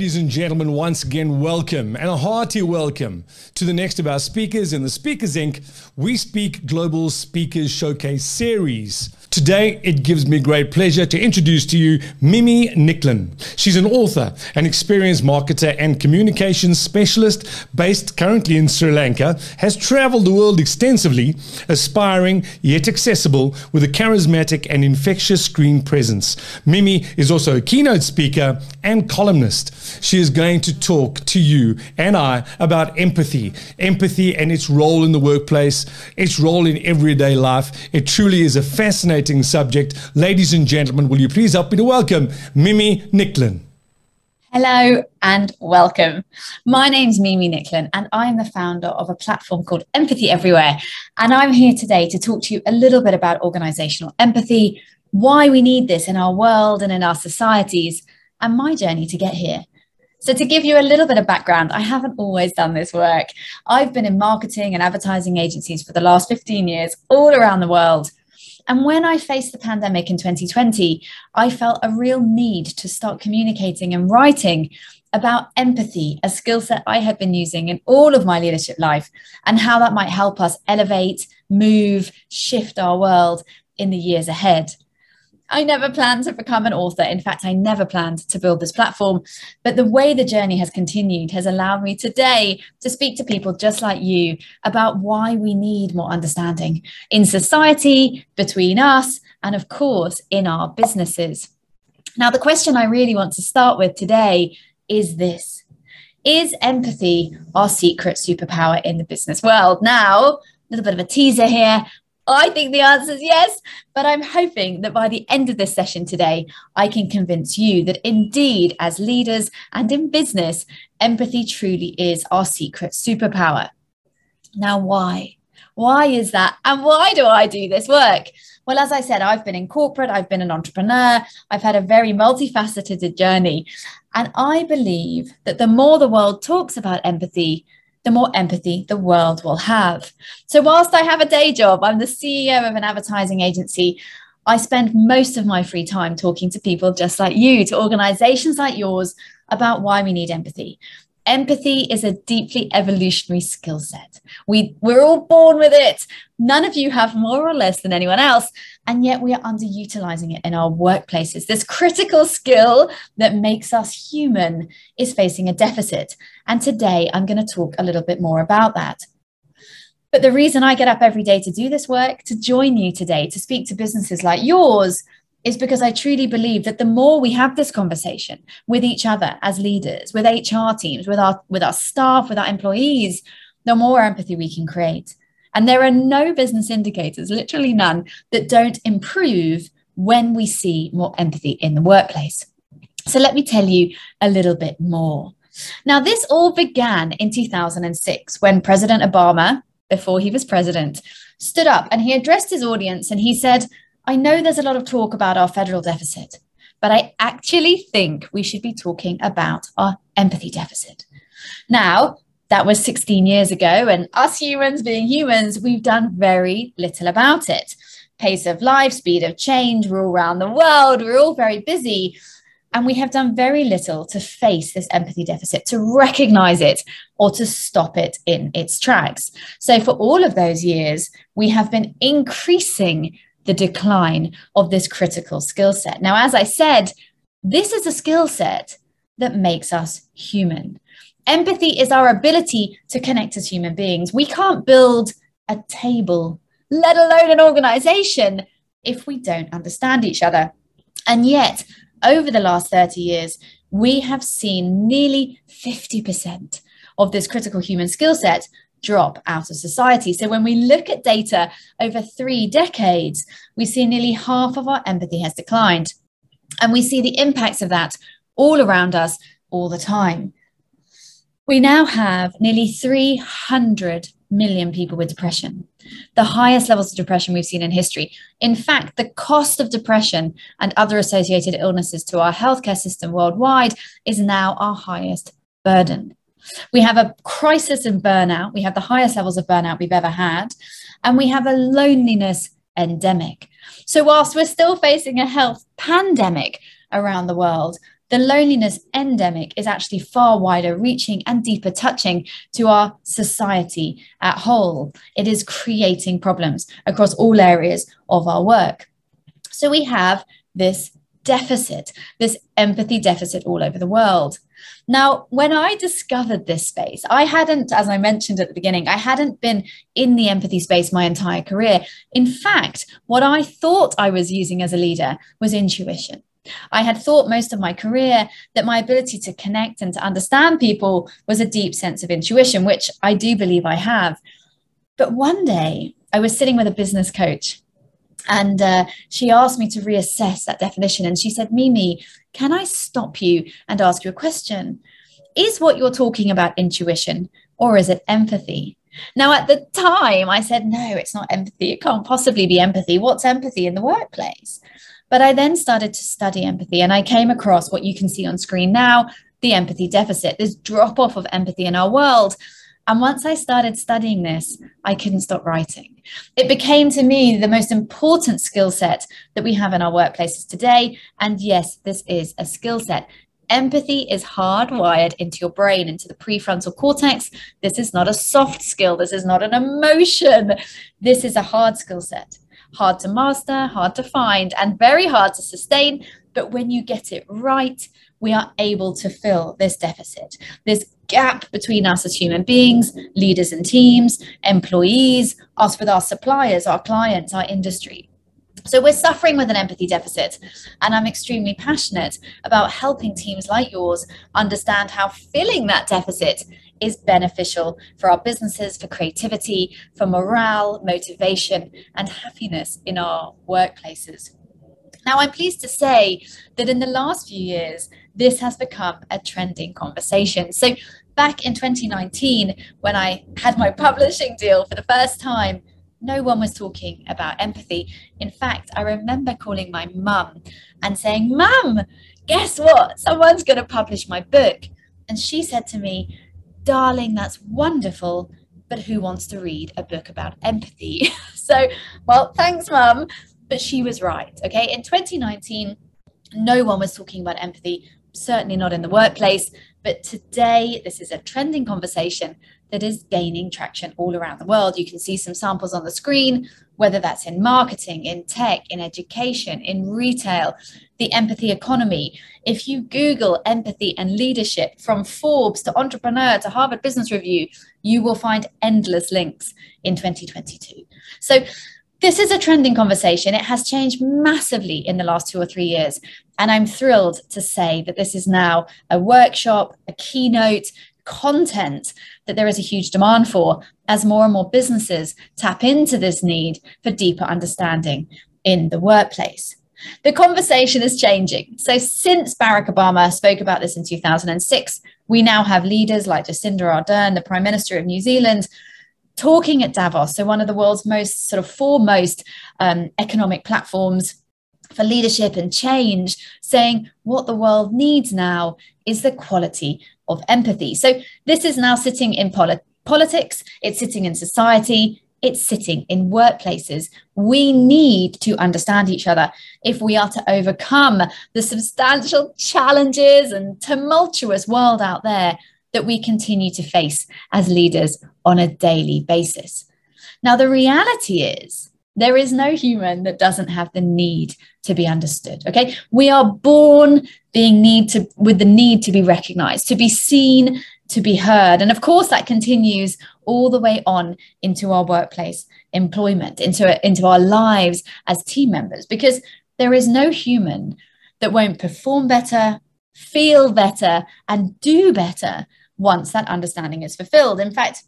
Ladies and gentlemen, once again, welcome, and a hearty welcome to the next of our speakers in the Speakers Inc. We Speak Global Speakers Showcase series. Today, it gives me great pleasure to introduce to you Mimi Nicklin. She's an author, an experienced marketer and communications specialist based currently in Sri Lanka, has traveled the world extensively, aspiring yet accessible with a charismatic and infectious screen presence. Mimi is also a keynote speaker and columnist. She is going to talk to you and I about empathy and its role in the workplace, its role in everyday life. It truly is a fascinating subject. Ladies and gentlemen, will you please help me to welcome Mimi Nicklin. Hello and welcome. My name's Mimi Nicklin and I'm the founder of a platform called Empathy Everywhere. And I'm here today to talk to you a little bit about organizational empathy, why we need this in our world and in our societies, and my journey to get here. So to give you a little bit of background, I haven't always done this work. I've been in marketing and advertising agencies for the last 15 years, all around the world. And when I faced the pandemic in 2020, I felt a real need to start communicating and writing about empathy, a skill set I had been using in all of my leadership life, and how that might help us elevate, move, shift our world in the years ahead. I never planned to become an author. In fact, I never planned to build this platform. But the way the journey has continued has allowed me today to speak to people just like you about why we need more understanding in society, between us, and of course, in our businesses. Now, the question I really want to start with today is this. Is empathy our secret superpower in the business world? Now, a little bit of a teaser here. I think the answer is yes, but I'm hoping that by the end of this session today, I can convince you that indeed, as leaders and in business, empathy truly is our secret superpower. Now, why? Why is that? And why do I do this work? Well, as I said, I've been in corporate, I've been an entrepreneur, I've had a very multifaceted journey. And I believe that the more the world talks about empathy, the more empathy the world will have. So whilst I have a day job, I'm the CEO of an advertising agency, I spend most of my free time talking to people just like you, to organizations like yours, about why we need empathy. Empathy is a deeply evolutionary skill set. We're all born with it. None of you have more or less than anyone else, and yet we are underutilizing it in our workplaces. This critical skill that makes us human is facing a deficit, and today I'm going to talk a little bit more about that. But the reason I get up every day to do this work, to join you today, to speak to businesses like yours, is because I truly believe that the more we have this conversation with each other as leaders, with HR teams, with our staff, with our employees, the more empathy we can create. And there are no business indicators, literally none, that don't improve when we see more empathy in the workplace. So let me tell you a little bit more. Now, this all began in 2006 when President Obama, before he was president, stood up and he addressed his audience and he said, I know there's a lot of talk about our federal deficit, but I actually think we should be talking about our empathy deficit. Now, that was 16 years ago, and us humans being humans, we've done very little about it. Pace of life, speed of change, we're all around the world, we're all very busy, and we have done very little to face this empathy deficit, to recognize it or to stop it in its tracks. So for all of those years, we have been increasing the decline of this critical skill set. Now, as I said, this is a skill set that makes us human. Empathy is our ability to connect as human beings. We can't build a table, let alone an organization, if we don't understand each other. And yet, over the last 30 years, we have seen nearly 50% of this critical human skill set drop out of society. So when we look at data over 3 decades, we see nearly half of our empathy has declined. And we see the impacts of that all around us all the time. We now have nearly 300 million people with depression, the highest levels of depression we've seen in history. In fact, the cost of depression and other associated illnesses to our healthcare system worldwide is now our highest burden. We have a crisis in burnout. We have the highest levels of burnout we've ever had. And we have a loneliness endemic. So whilst we're still facing a health pandemic around the world, the loneliness endemic is actually far wider reaching and deeper touching to our society at whole. It is creating problems across all areas of our work. So we have this deficit, this empathy deficit all over the world. Now, when I discovered this space, I hadn't, as I mentioned at the beginning, I hadn't been in the empathy space my entire career. In fact, what I thought I was using as a leader was intuition. I had thought most of my career that my ability to connect and to understand people was a deep sense of intuition, which I do believe I have. But one day I was sitting with a business coach, and she asked me to reassess that definition. And she said, Mimi, can I stop you and ask you a question? Is what you're talking about intuition, or is it empathy? Now, at the time, I said, no, it's not empathy. It can't possibly be empathy. What's empathy in the workplace? But I then started to study empathy, and I came across what you can see on screen now, the empathy deficit, this drop-off of empathy in our world. And once I started studying this, I couldn't stop writing. It became to me the most important skill set that we have in our workplaces today. And yes, this is a skill set. Empathy is hardwired into your brain, into the prefrontal cortex. This is not a soft skill. This is not an emotion. This is a hard skill set. Hard to master, hard to find, and very hard to sustain. But when you get it right, we are able to fill this deficit, this gap between us as human beings, leaders and teams, employees, us with our suppliers, our clients, our industry. So we're suffering with an empathy deficit, and I'm extremely passionate about helping teams like yours understand how filling that deficit is beneficial for our businesses, for creativity, for morale, motivation, and happiness in our workplaces. Now, I'm pleased to say that in the last few years, this has become a trending conversation. So back in 2019, when I had my publishing deal for the first time, no one was talking about empathy. In fact, I remember calling my mum and saying, Mum, guess what? Someone's going to publish my book. And she said to me, darling, that's wonderful, but who wants to read a book about empathy? So, well, thanks, Mum. But she was right, okay? In 2019, no one was talking about empathy, certainly not in the workplace. But today, this is a trending conversation that is gaining traction all around the world. You can see some samples on the screen, whether that's in marketing, in tech, in education, in retail, the empathy economy. If you Google empathy and leadership, from Forbes to Entrepreneur to Harvard Business Review, you will find endless links in 2022. So, this is a trending conversation. It has changed massively in the last 2 or 3 years. And I'm thrilled to say that this is now a workshop, a keynote, content that there is a huge demand for as more and more businesses tap into this need for deeper understanding in the workplace. The conversation is changing. So since Barack Obama spoke about this in 2006, we now have leaders like Jacinda Ardern, the Prime Minister of New Zealand, talking at Davos, so one of the world's most sort of foremost economic platforms for leadership and change, saying what the world needs now is the quality of empathy. So this is now sitting in politics, it's sitting in society, it's sitting in workplaces. We need to understand each other if we are to overcome the substantial challenges and tumultuous world out there that we continue to face as leaders on a daily basis. Now, the reality is there is no human that doesn't have the need to be understood, okay? We are born with the need to be recognized, to be seen, to be heard. And of course, that continues all the way on into our workplace employment, into our lives as team members, because there is no human that won't perform better, feel better, and do better once that understanding is fulfilled. In fact,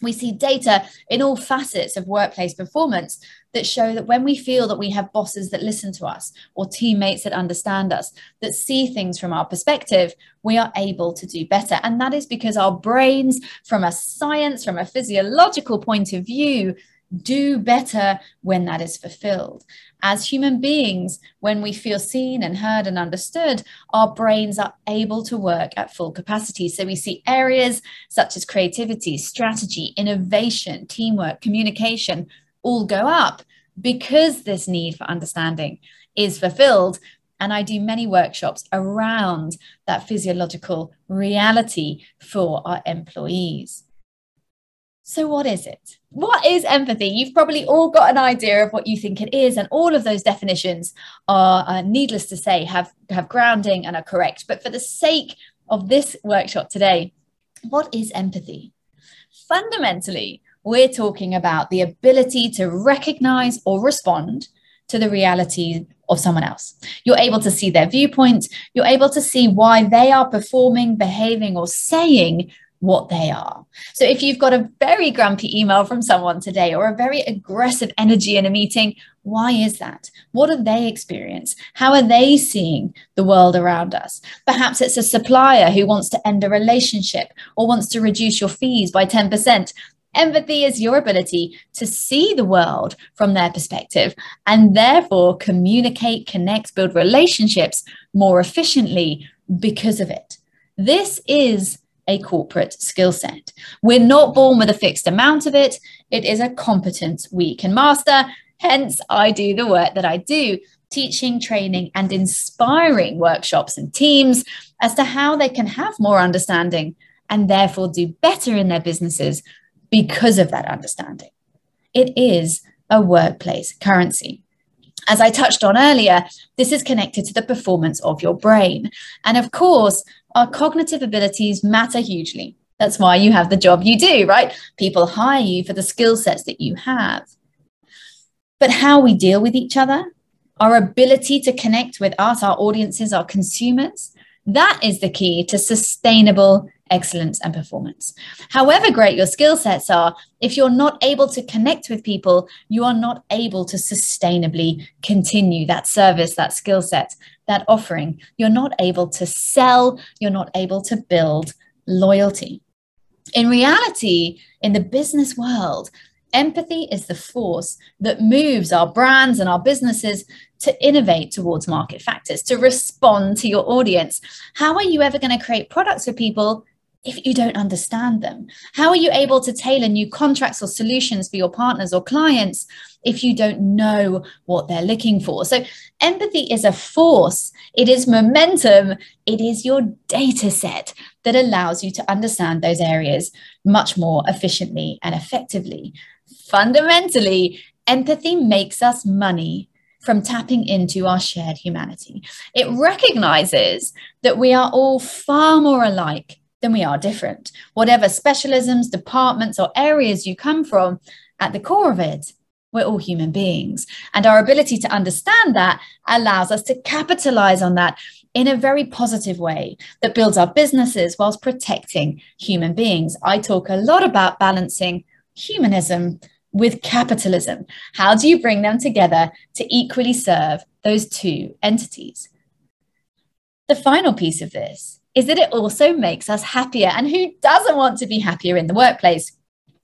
we see data in all facets of workplace performance that show that when we feel that we have bosses that listen to us or teammates that understand us, that see things from our perspective, we are able to do better. And that is because our brains, from a science, from a physiological point of view, do better when that is fulfilled. As human beings, when we feel seen and heard and understood, our brains are able to work at full capacity. So we see areas such as creativity, strategy, innovation, teamwork, communication, all go up because this need for understanding is fulfilled. And I do many workshops around that physiological reality for our employees. So what is it? What is empathy? You've probably all got an idea of what you think it is, and all of those definitions are, needless to say, have grounding and are correct. But for the sake of this workshop today, what is empathy? Fundamentally, we're talking about the ability to recognize or respond to the reality of someone else. You're able to see their viewpoint. You're able to see why they are performing, behaving, or saying what they are. So if you've got a very grumpy email from someone today, or a very aggressive energy in a meeting, why is that? What do they experience? How are they seeing the world around us? Perhaps it's a supplier who wants to end a relationship or wants to reduce your fees by 10%. Empathy is your ability to see the world from their perspective and therefore communicate, connect, build relationships more efficiently because of it. This is a corporate skill set. We're not born with a fixed amount of it. It is a competence we can master. Hence, I do the work that I do, teaching, training, and inspiring workshops and teams as to how they can have more understanding and therefore do better in their businesses because of that understanding. It is a workplace currency. As I touched on earlier, this is connected to the performance of your brain. And of course, our cognitive abilities matter hugely. That's why you have the job you do, right? People hire you for the skill sets that you have. But how we deal with each other, our ability to connect with us, our audiences, our consumers, that is the key to sustainable excellence and performance. However great your skill sets are, if you're not able to connect with people, you are not able to sustainably continue that service, that skill set, that offering. You're not able to sell, you're not able to build loyalty. In reality, in the business world, empathy is the force that moves our brands and our businesses to innovate towards market factors, to respond to your audience. How are you ever going to create products for people if you don't understand them? How are you able to tailor new contracts or solutions for your partners or clients if you don't know what they're looking for? So empathy is a force. It is momentum. It is your data set that allows you to understand those areas much more efficiently and effectively. Fundamentally, empathy makes us money from tapping into our shared humanity. It recognizes that we are all far more alike then we are different. Whatever specialisms, departments, or areas you come from, at the core of it, we're all human beings. And our ability to understand that allows us to capitalize on that in a very positive way that builds our businesses whilst protecting human beings. I talk a lot about balancing humanism with capitalism. How do you bring them together to equally serve those two entities? The final piece of this is that it also makes us happier. And who doesn't want to be happier in the workplace?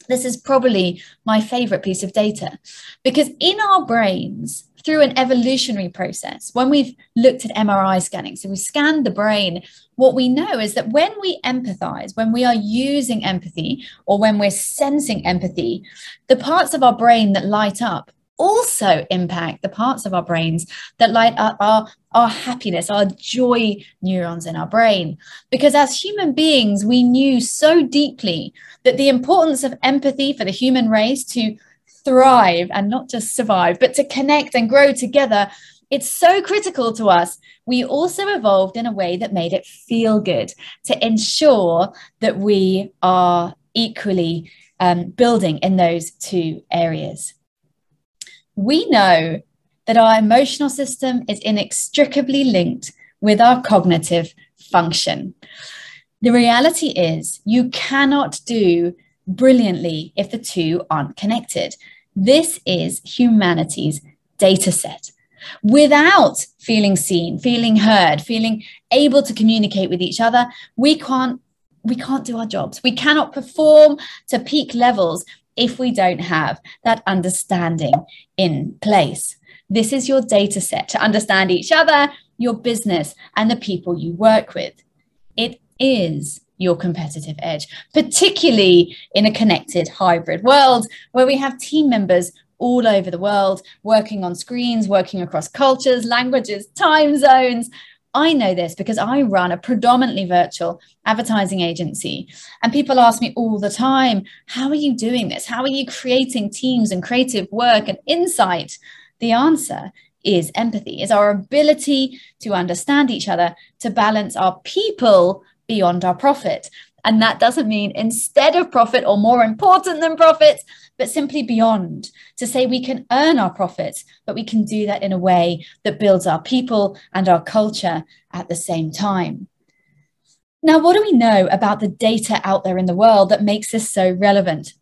This is probably my favorite piece of data, because in our brains, through an evolutionary process, when we've looked at MRI scanning, so we scanned the brain, what we know is that when we empathize, when we are using empathy, or when we're sensing empathy, the parts of our brain that light up also impact the parts of our brains that light up our happiness, our joy neurons in our brain. Because as human beings, we knew so deeply that the importance of empathy for the human race to thrive and not just survive, but to connect and grow together, it's so critical to us. We also evolved in a way that made it feel good to ensure that we are equally building in those two areas. We know that our emotional system is inextricably linked with our cognitive function. The reality is you cannot do brilliantly if the two aren't connected. This is humanity's data set. Without feeling seen, feeling heard, feeling able to communicate with each other, we can't do our jobs. We cannot perform to peak levels if we don't have that understanding in place. This is your data set to understand each other, your business, and the people you work with. It is your competitive edge, particularly in a connected hybrid world where we have team members all over the world, working on screens, working across cultures, languages, time zones. I know this because I run a predominantly virtual advertising agency, and people ask me all the time, how are you doing this? How are you creating teams and creative work and insight? The answer is empathy, is our ability to understand each other, to balance our people beyond our profit. And that doesn't mean instead of profit or more important than profit, but simply beyond, to say we can earn our profits, but we can do that in a way that builds our people and our culture at the same time. Now, what do we know about the data out there in the world that makes this so relevant?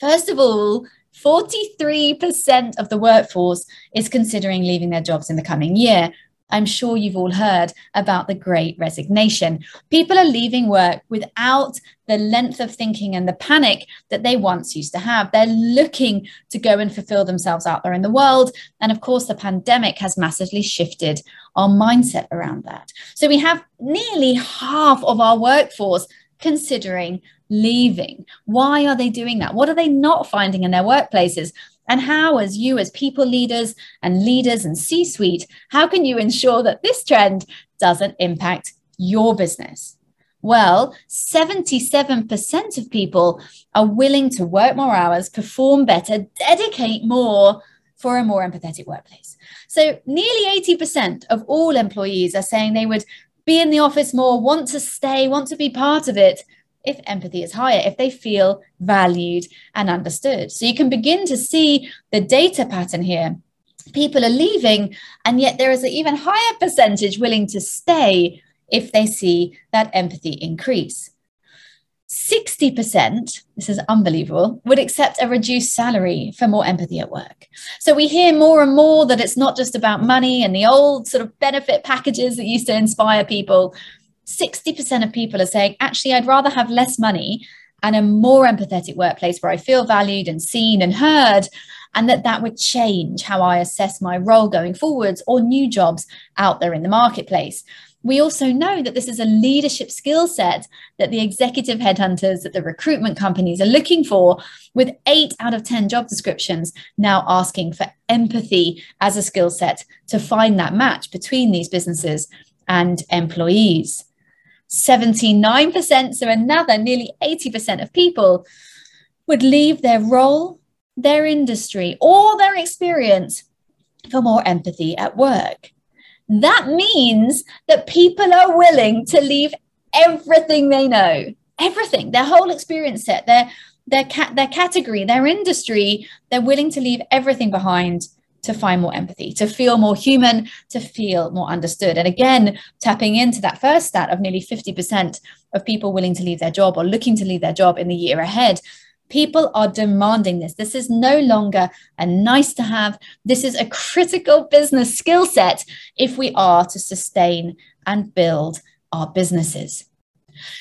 First of all, 43% of the workforce is considering leaving their jobs in the coming year. I'm sure you've all heard about the Great Resignation. People are leaving work without the length of thinking and the panic that they once used to have. They're looking to go and fulfill themselves out there in the world. And of course, the pandemic has massively shifted our mindset around that. So we have nearly half of our workforce considering leaving. Why are they doing that? What are they not finding in their workplaces? And how, as you, as people leaders and C-suite, how can you ensure that this trend doesn't impact your business? Well, 77% of people are willing to work more hours, perform better, dedicate more for a more empathetic workplace. So nearly 80% of all employees are saying they would be in the office more, want to stay, want to be part of it, if empathy is higher, if they feel valued and understood. So you can begin to see the data pattern here. People are leaving, and yet there is an even higher percentage willing to stay if they see that empathy increase. 60%, this is unbelievable, would accept a reduced salary for more empathy at work. So we hear more and more that it's not just about money and the old sort of benefit packages that used to inspire people. 60% of people are saying, actually, I'd rather have less money and a more empathetic workplace where I feel valued and seen and heard, and that would change how I assess my role going forwards or new jobs out there in the marketplace. We also know that this is a leadership skill set that the executive headhunters, that the recruitment companies are looking for, with 8 out of 10 job descriptions now asking for empathy as a skill set to find that match between these businesses and employees. 79%, so another nearly 80% of people, would leave their role, their industry, or their experience for more empathy at work. That means that people are willing to leave everything they know, everything, their whole experience set, their category, their industry. They're willing to leave everything behind to find more empathy, to feel more human, to feel more understood. And again, tapping into that first stat of nearly 50% of people willing to leave their job or looking to leave their job in the year ahead, people are demanding this. This is no longer a nice to have. This is a critical business skill set if we are to sustain and build our businesses.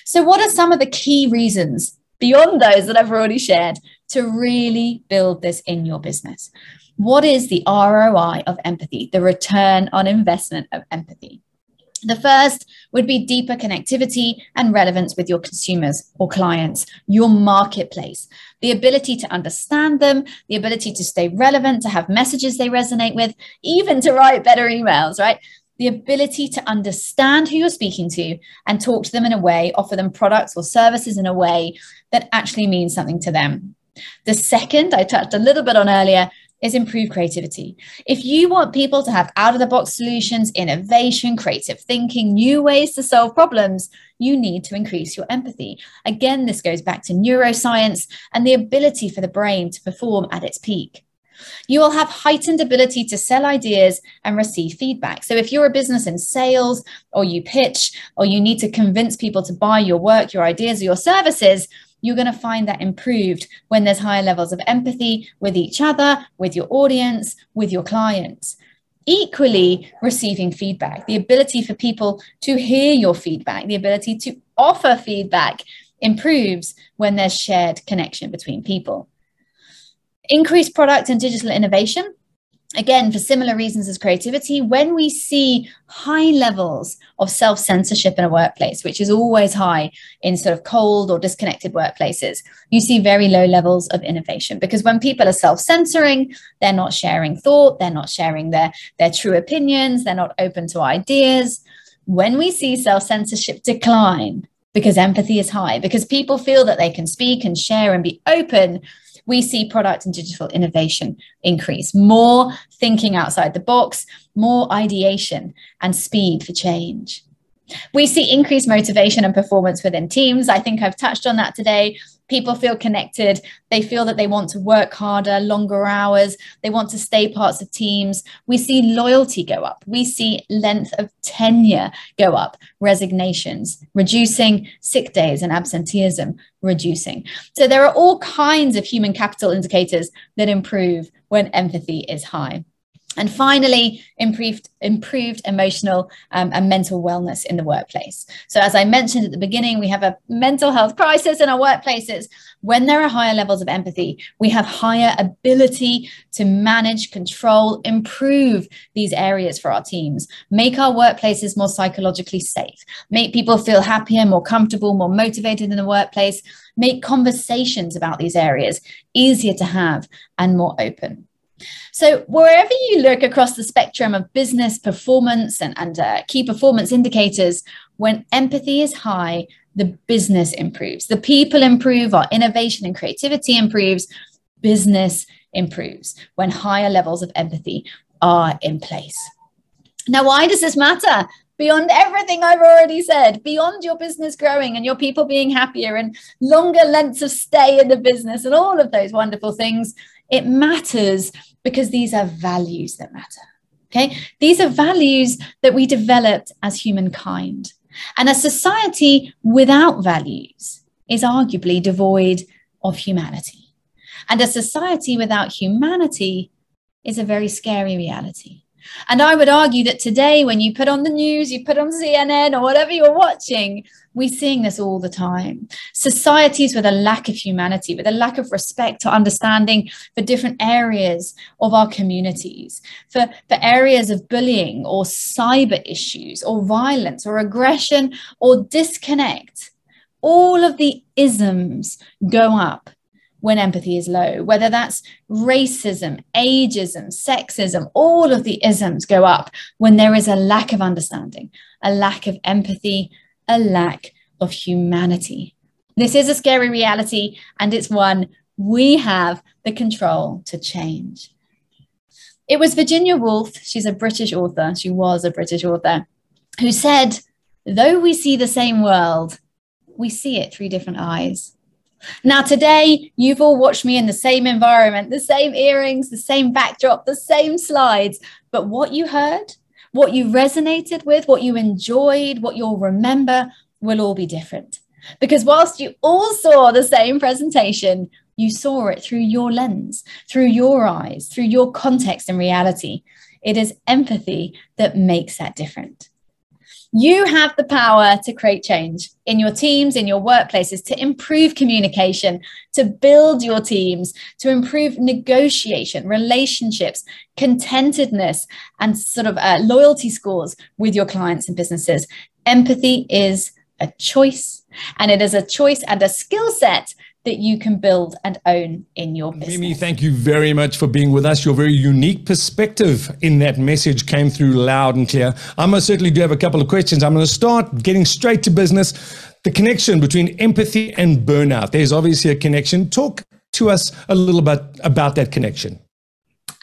So what are some of the key reasons beyond those that I've already shared to really build this in your business? What is the ROI of empathy, the return on investment of empathy? The first would be deeper connectivity and relevance with your consumers or clients, your marketplace, the ability to understand them, the ability to stay relevant, to have messages they resonate with, even to write better emails, right? The ability to understand who you're speaking to and talk to them in a way, offer them products or services in a way that actually means something to them. The second, I touched a little bit on earlier, is improved creativity. If you want people to have out-of-the-box solutions, innovation, creative thinking, new ways to solve problems, you need to increase your empathy. Again, this goes back to neuroscience and the ability for the brain to perform at its peak. You will have heightened ability to sell ideas and receive feedback. So if you're a business in sales, or you pitch, or you need to convince people to buy your work, your ideas, or your services, you're going to find that improved when there's higher levels of empathy with each other, with your audience, with your clients. Equally, receiving feedback, the ability for people to hear your feedback, the ability to offer feedback improves when there's shared connection between people. Increased product and digital innovation. Again, for similar reasons as creativity, when we see high levels of self-censorship in a workplace, which is always high in sort of cold or disconnected workplaces, you see very low levels of innovation. Because when people are self-censoring, they're not sharing thought, they're not sharing their true opinions, they're not open to ideas. When we see self-censorship decline, because empathy is high, because people feel that they can speak and share and be open, we see product and digital innovation increase, more thinking outside the box, more ideation and speed for change. We see increased motivation and performance within teams. I think I've touched on that today. People feel connected. They feel that they want to work harder, longer hours. They want to stay parts of teams. We see loyalty go up. We see length of tenure go up, resignations reducing, sick days and absenteeism reducing. So there are all kinds of human capital indicators that improve when empathy is high. And finally, improved emotional and mental wellness in the workplace. So as I mentioned at the beginning, we have a mental health crisis in our workplaces. When there are higher levels of empathy, we have higher ability to manage, control, improve these areas for our teams, make our workplaces more psychologically safe, make people feel happier, more comfortable, more motivated in the workplace, make conversations about these areas easier to have and more open. So wherever you look across the spectrum of business performance and key performance indicators, when empathy is high, the business improves, the people improve, our innovation and creativity improves, business improves when higher levels of empathy are in place. Now, why does this matter? Beyond everything I've already said, beyond your business growing and your people being happier and longer lengths of stay in the business and all of those wonderful things, it matters because these are values that matter, okay? These are values that we developed as humankind. And a society without values is arguably devoid of humanity. And a society without humanity is a very scary reality. And I would argue that today, when you put on the news, you put on CNN or whatever you're watching, we're seeing this all the time. Societies with a lack of humanity, with a lack of respect or understanding for different areas of our communities, for areas of bullying or cyber issues or violence or aggression or disconnect. All of the isms go up when empathy is low, whether that's racism, ageism, sexism, all of the isms go up when there is a lack of understanding, a lack of empathy, a lack of humanity. This is a scary reality, and it's one we have the control to change. It was Virginia Woolf, she was a British author, who said, though we see the same world, we see it through different eyes. Now, today, you've all watched me in the same environment, the same earrings, the same backdrop, the same slides. But what you heard, what you resonated with, what you enjoyed, what you'll remember will all be different. Because whilst you all saw the same presentation, you saw it through your lens, through your eyes, through your context and reality. It is empathy that makes that different. You have the power to create change in your teams, in your workplaces, to improve communication, to build your teams, to improve negotiation, relationships, contentedness, and sort of loyalty scores with your clients and businesses. Empathy is a choice, and it is a choice and a skill set that you can build and own in your business. Mimi, thank you very much for being with us. Your very unique perspective in that message came through loud and clear. I most certainly do have a couple of questions. I'm going to start getting straight to business. The connection between empathy and burnout. There's obviously a connection. Talk to us a little bit about that connection.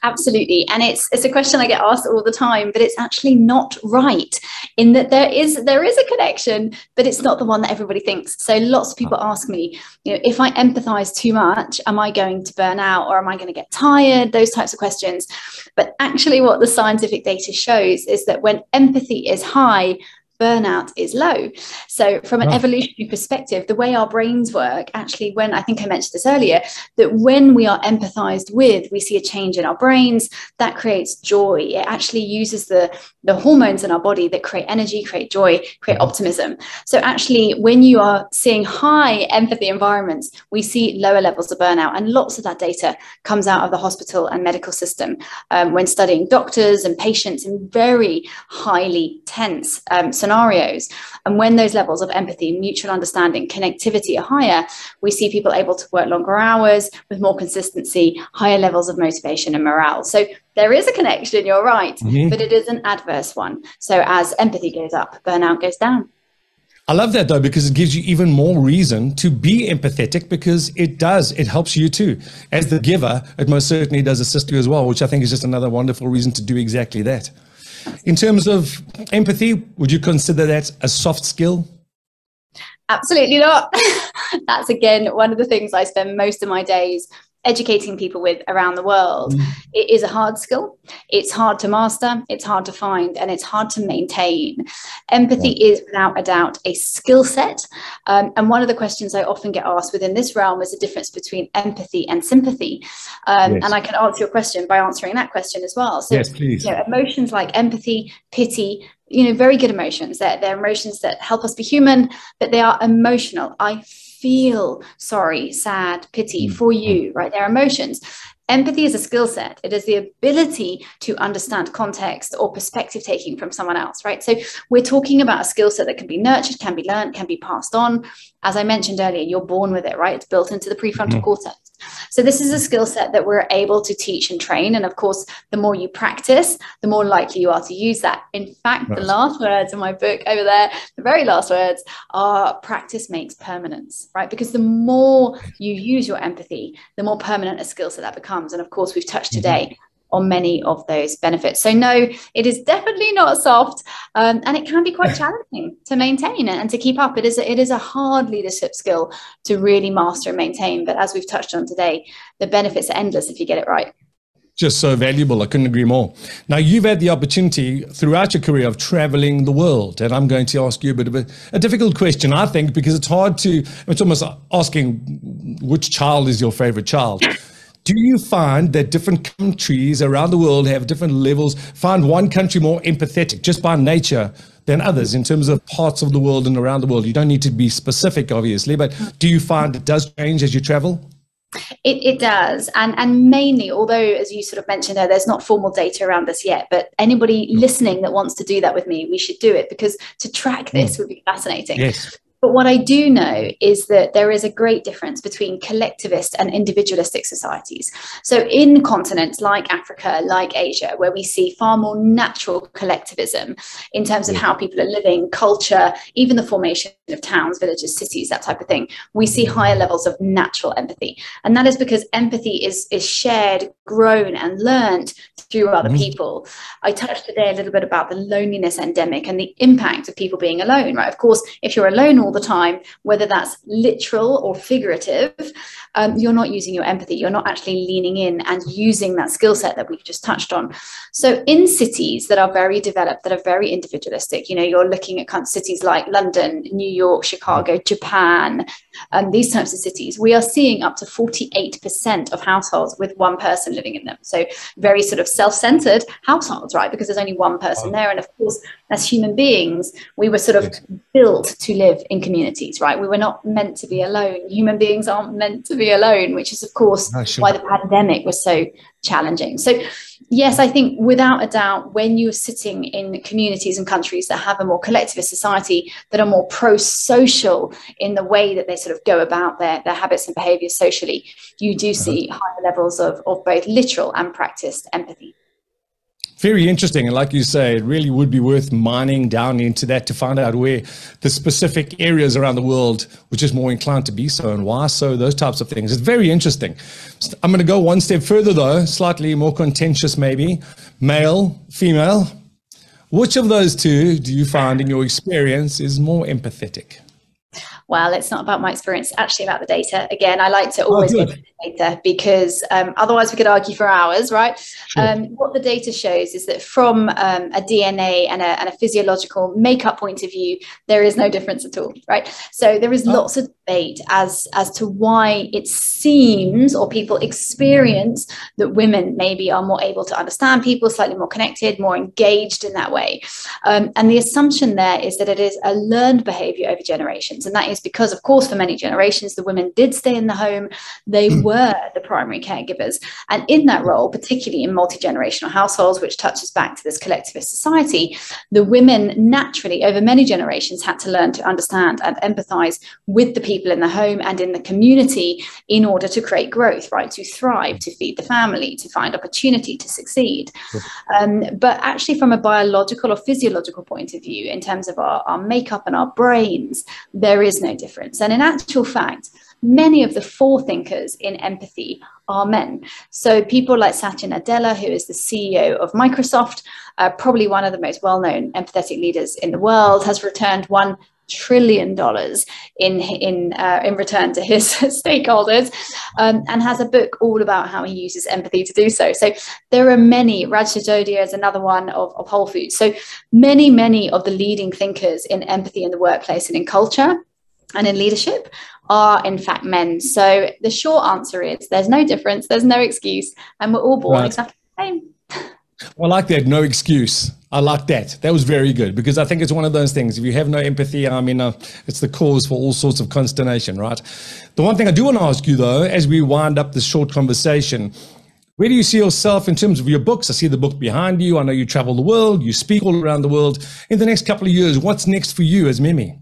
Absolutely. And it's a question I get asked all the time, but it's actually not right in that there is a connection, but it's not the one that everybody thinks. So lots of people ask me, you know, if I empathize too much, am I going to burn out or am I going to get tired? Those types of questions. But actually what the scientific data shows is that when empathy is high, burnout is low. So from an evolutionary perspective, the way our brains work, actually, when I think I mentioned this earlier, that when we are empathized with, we see a change in our brains that creates joy. It actually uses the hormones in our body that create energy, create joy, create optimism. So actually, when you are seeing high empathy environments, we see lower levels of burnout. And lots of that data comes out of the hospital and medical system when studying doctors and patients in very highly tense scenarios. And when those levels of empathy, mutual understanding, connectivity are higher, we see people able to work longer hours with more consistency, higher levels of motivation and morale. So there is a connection, you're right, but it is an adverse one. So as empathy goes up, burnout goes down. I love that though, because it gives you even more reason to be empathetic, because it does, it helps you too. As the giver, it most certainly does assist you as well, which I think is just another wonderful reason to do exactly that. In terms of empathy, would you consider that a soft skill? Absolutely not. That's again, one of the things I spend most of my days educating people with around the world. It is a hard skill. It's hard to master, it's hard to find, and it's hard to maintain. Empathy is without a doubt a skill set. And one of the questions I often get asked within this realm is the difference between empathy and sympathy. And I can answer your question by answering that question as well. So yes, please. You know, emotions like empathy, pity, you know, very good emotions. They're emotions that help us be human, but they are emotional. I feel sorry, sad, pity for you, right? They're emotions. Empathy is a skill set. It is the ability to understand context or perspective taking from someone else, right? So we're talking about a skill set that can be nurtured, can be learned, can be passed on. As I mentioned earlier, you're born with it, right? It's built into the prefrontal cortex. So this is a skill set that we're able to teach and train. And of course, the more you practice, the more likely you are to use that. In fact, the last words in my book over there, the very last words are practice makes permanence, right? Because the more you use your empathy, the more permanent a skill set that becomes. And of course, we've touched today on many of those benefits. So no, it is definitely not soft, and it can be quite challenging to maintain and to keep up. It is a hard leadership skill to really master and maintain, but as we've touched on today, the benefits are endless if you get it right. Just so valuable. I couldn't agree more. Now, you've had the opportunity throughout your career of traveling the world, and I'm going to ask you a bit of a difficult question, I think, because it's hard to, it's almost asking which child is your favorite child. Do you find that different countries around the world have different levels? Find one country more empathetic just by nature than others in terms of parts of the world and around the world? You don't need to be specific, obviously, but do you find it does change as you travel? It does. And mainly, although, as you sort of mentioned there's not formal data around this yet, but anybody listening that wants to do that with me, we should do it, because to track this would be fascinating. Yes. But what I do know is that there is a great difference between collectivist and individualistic societies. So in continents like Africa, like Asia, where we see far more natural collectivism in terms of how people are living, culture, even the formation of towns, villages, cities, that type of thing, we see higher levels of natural empathy. And that is because empathy is shared, grown and learned through other people. I touched today a little bit about the loneliness endemic and the impact of people being alone, right? Of course, if you're alone all the time, whether that's literal or figurative, you're not using your empathy. You're not actually leaning in and using that skill set that we've just touched on. So in cities that are very developed, that are very individualistic, you know, you're looking at cities like London, New York, Chicago, Japan, these types of cities, we are seeing up to 48% of households with one person living in them. So very sort of self-centered households, right? Because there's only one person there. And of course, as human beings, we were sort of built to live in communities, right? We were not meant to be alone. Human beings aren't meant to be alone, which is, of course, why the pandemic was so challenging. So yes, I think without a doubt, when you're sitting in communities and countries that have a more collectivist society, that are more pro-social in the way that they sort of go about their habits and behaviors socially, you do see higher levels of both literal and practiced empathy. Very interesting. And like you say, it really would be worth mining down into that to find out where the specific areas around the world, which is more inclined to be so and why so, those types of things. It's very interesting. I'm going to go one step further, though, slightly more contentious, maybe. Male, female. Which of those two do you find in your experience is more empathetic? well, it's not about my experience, it's actually about the data. Again, I like to always look at the data, because otherwise we could argue for hours, right? Sure. What the data shows is that from a DNA and a physiological makeup point of view, there is no difference at all, right? So there is lots of debate as to why it seems, or people experience, that women maybe are more able to understand people, slightly more connected, more engaged in that way. And the assumption there is that it is a learned behavior over generations. And that is because, of course, for many generations, the women did stay in the home. They were the primary caregivers. And in that role, particularly in multi-generational households, which touches back to this collectivist society, the women naturally over many generations had to learn to understand and empathize with the people in the home and in the community in order to create growth, right? To thrive, to feed the family, to find opportunity, to succeed. But actually from a biological or physiological point of view, in terms of our makeup and our brains, there is no difference. And in actual fact, many of the forethinkers in empathy are men. So people like Satya Nadella, who is the CEO of Microsoft, probably one of the most well-known empathetic leaders in the world, has returned $1 trillion in return to his stakeholders, and has a book all about how he uses empathy to do so. So there are many. Raj Jajodia is another one of Whole Foods. So many of the leading thinkers in empathy in the workplace and in culture and in leadership are in fact men. So the short answer is there's no difference, there's no excuse, and we're all born exactly the same. Well, I like that. No excuse. I like that. That was very good, because I think it's one of those things. If you have no empathy, I mean, it's the cause for all sorts of consternation, right? The one thing I do want to ask you, though, as we wind up this short conversation, where do you see yourself in terms of your books? I see the book behind you. I know you travel the world. You speak all around the world. In the next couple of years, what's next for you as Mimi?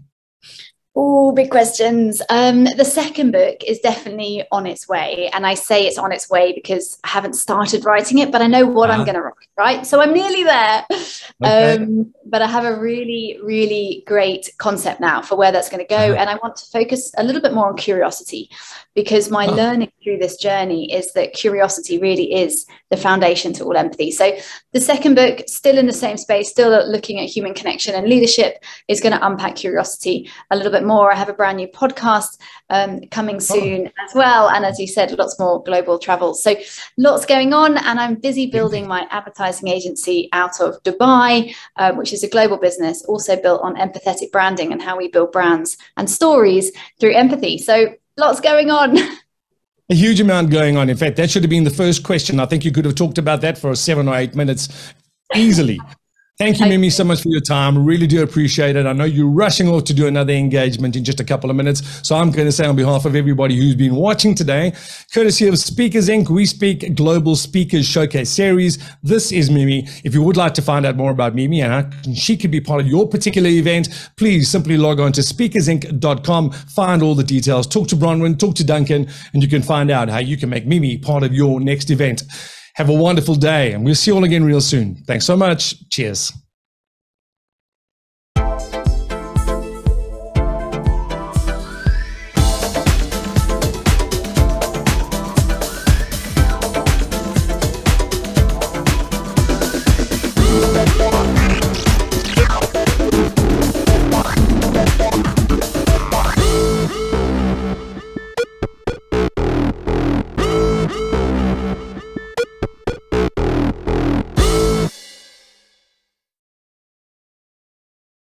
Oh, big questions. The second book is definitely on its way. And I say it's on its way because I haven't started writing it, but I know what I'm going to write, right? So I'm nearly there. Okay. But I have a really, really great concept now for where that's going to go. And I want to focus a little bit more on curiosity, because my learning through this journey is that curiosity really is the foundation to all empathy. So the second book, still in the same space, still looking at human connection and leadership, is going to unpack curiosity a little bit more. I have a brand new podcast coming soon as well, and as you said, lots more global travel. So lots going on, and I'm busy building my advertising agency out of Dubai, which is a global business also built on empathetic branding and how we build brands and stories through empathy. So lots going on. A huge amount going on. In fact, that should have been the first question. I think you could have talked about that for 7 or 8 minutes easily. Thank you, Mimi, so much for your time. Really do appreciate it. I know you're rushing off to do another engagement in just a couple of minutes. So I'm going to say, on behalf of everybody who's been watching today, courtesy of Speakers Inc., We Speak Global Speakers Showcase Series, this is Mimi. If you would like to find out more about Mimi and how she could be part of your particular event, please simply log on to speakersinc.com, find all the details, talk to Bronwyn, talk to Duncan, and you can find out how you can make Mimi part of your next event. Have a wonderful day, and we'll see you all again real soon. Thanks so much. Cheers.